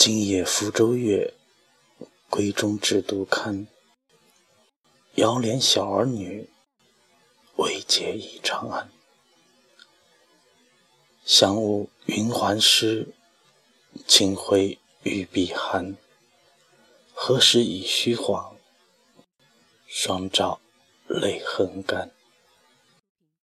今夜福州月，闺中制度看。遥怜小儿女，未解忆长安。想舞云鬟湿，清辉玉臂寒。何时已虚晃，双照泪痕干。